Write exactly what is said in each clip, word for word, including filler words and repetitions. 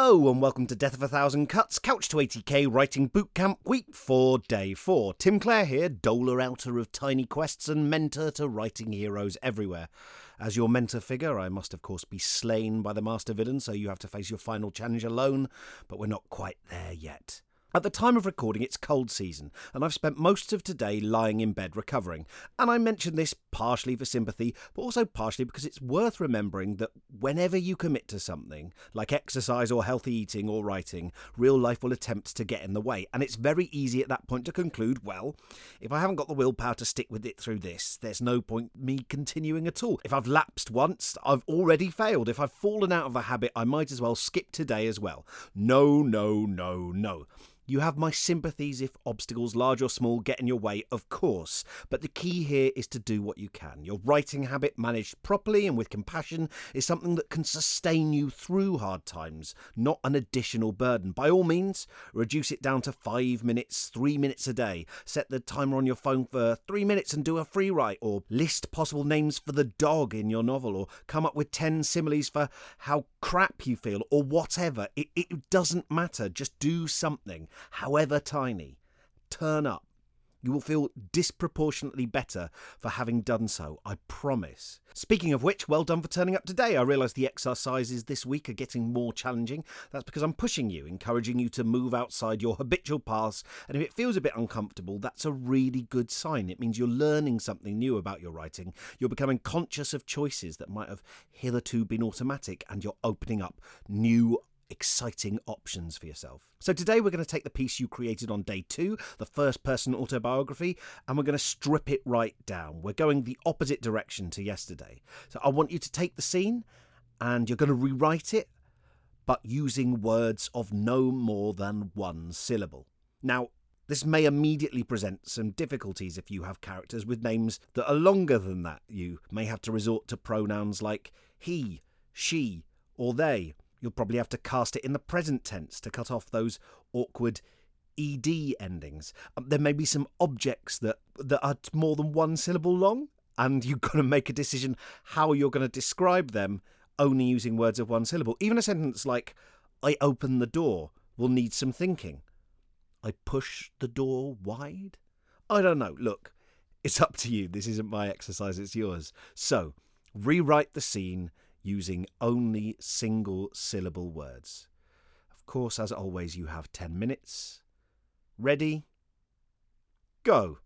Hello and welcome to Death of a Thousand Cuts, Couch to eighty K Writing Boot Camp, Week four, Day four. Tim Clare here, doler outer of Tiny Quests and mentor to Writing Heroes Everywhere. As your mentor figure, I must of course be slain by the master villain, so you have to face your final challenge alone, but we're not quite there yet. At the time of recording, it's cold season, and I've spent most of today lying in bed recovering. And I mention this partially for sympathy, but also partially because it's worth remembering that whenever you commit to something, like exercise or healthy eating or writing, real life will attempt to get in the way. And it's very easy at that point to conclude, well, if I haven't got the willpower to stick with it through this, there's no point me continuing at all. If I've lapsed once, I've already failed. If I've fallen out of a habit, I might as well skip today as well. No, no, no, no. You have my sympathies if obstacles, large or small, get in your way, of course. But the key here is to do what you can. Your writing habit, managed properly and with compassion, is something that can sustain you through hard times, not an additional burden. By all means, reduce it down to five minutes, three minutes a day. Set the timer on your phone for three minutes and do a free write, or list possible names for the dog in your novel, or come up with ten similes for how crap you feel, or whatever. It, it doesn't matter. Just do something. However tiny, turn up. You will feel disproportionately better for having done so, I promise. Speaking of which, well done for turning up today. I realise the exercises this week are getting more challenging. That's because I'm pushing you, encouraging you to move outside your habitual paths. And if it feels a bit uncomfortable, that's a really good sign. It means you're learning something new about your writing. You're becoming conscious of choices that might have hitherto been automatic, and you're opening up new exciting options for yourself. So today we're going to take the piece you created on day two, the first person autobiography, and we're going to strip it right down. We're going the opposite direction to yesterday. So I want you to take the scene and you're going to rewrite it, but using words of no more than one syllable. Now, this may immediately present some difficulties if you have characters with names that are longer than that. You may have to resort to pronouns like he, she, or they. You'll probably have to cast it in the present tense to cut off those awkward ed endings. Um, there may be some objects that, that are more than one syllable long, and you've got to make a decision how you're going to describe them only using words of one syllable. Even a sentence like, I open the door, will need some thinking. I push the door wide? I don't know. Look, it's up to you. This isn't my exercise, it's yours. So, rewrite the scene using only single syllable words. Of course, as always, you have ten minutes. Ready? Go!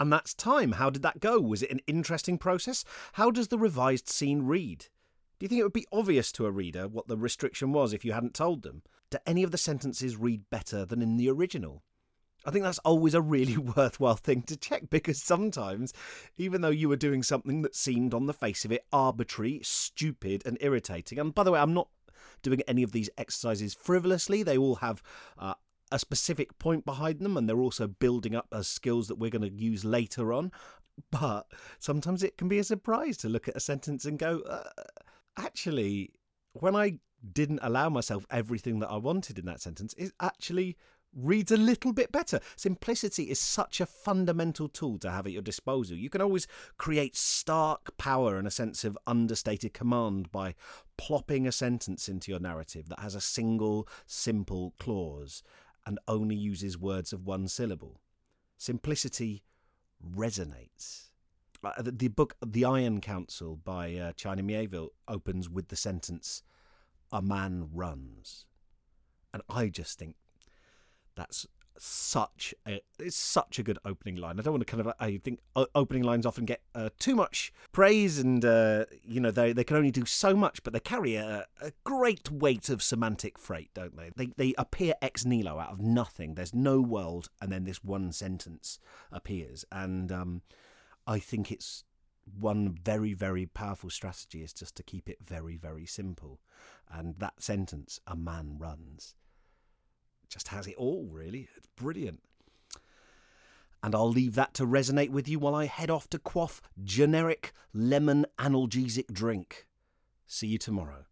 And that's time. How did that go? Was it an interesting process? How does the revised scene read? Do you think it would be obvious to a reader what the restriction was if you hadn't told them? Do any of the sentences read better than in the original? I think that's always a really worthwhile thing to check, because sometimes, even though you were doing something that seemed on the face of it arbitrary, stupid and irritating, and by the way, I'm not doing any of these exercises frivolously, they all have uh, a specific point behind them, and they're also building up as skills that we're going to use later on, but sometimes it can be a surprise to look at a sentence and go, uh, actually, when I didn't allow myself everything that I wanted in that sentence, it actually reads a little bit better. Simplicity is such a fundamental tool to have at your disposal. You can always create stark power and a sense of understated command by plopping a sentence into your narrative that has a single, simple clause and only uses words of one syllable. Simplicity resonates. The book The Iron Council by uh, China Mieville opens with the sentence, "A man runs." And I just think, That's such a it's such a good opening line. I don't want to kind of I think opening lines often get uh, too much praise, and uh, you know they they can only do so much, but they carry a, a great weight of semantic freight, don't they? They they appear ex nihilo, out of nothing. There's no world, and then this one sentence appears, and um, I think it's one very very powerful strategy is just to keep it very very simple, and that sentence, "A man runs," just has it all, really. It's brilliant. And I'll leave that to resonate with you while I head off to quaff generic lemon analgesic drink. See you tomorrow.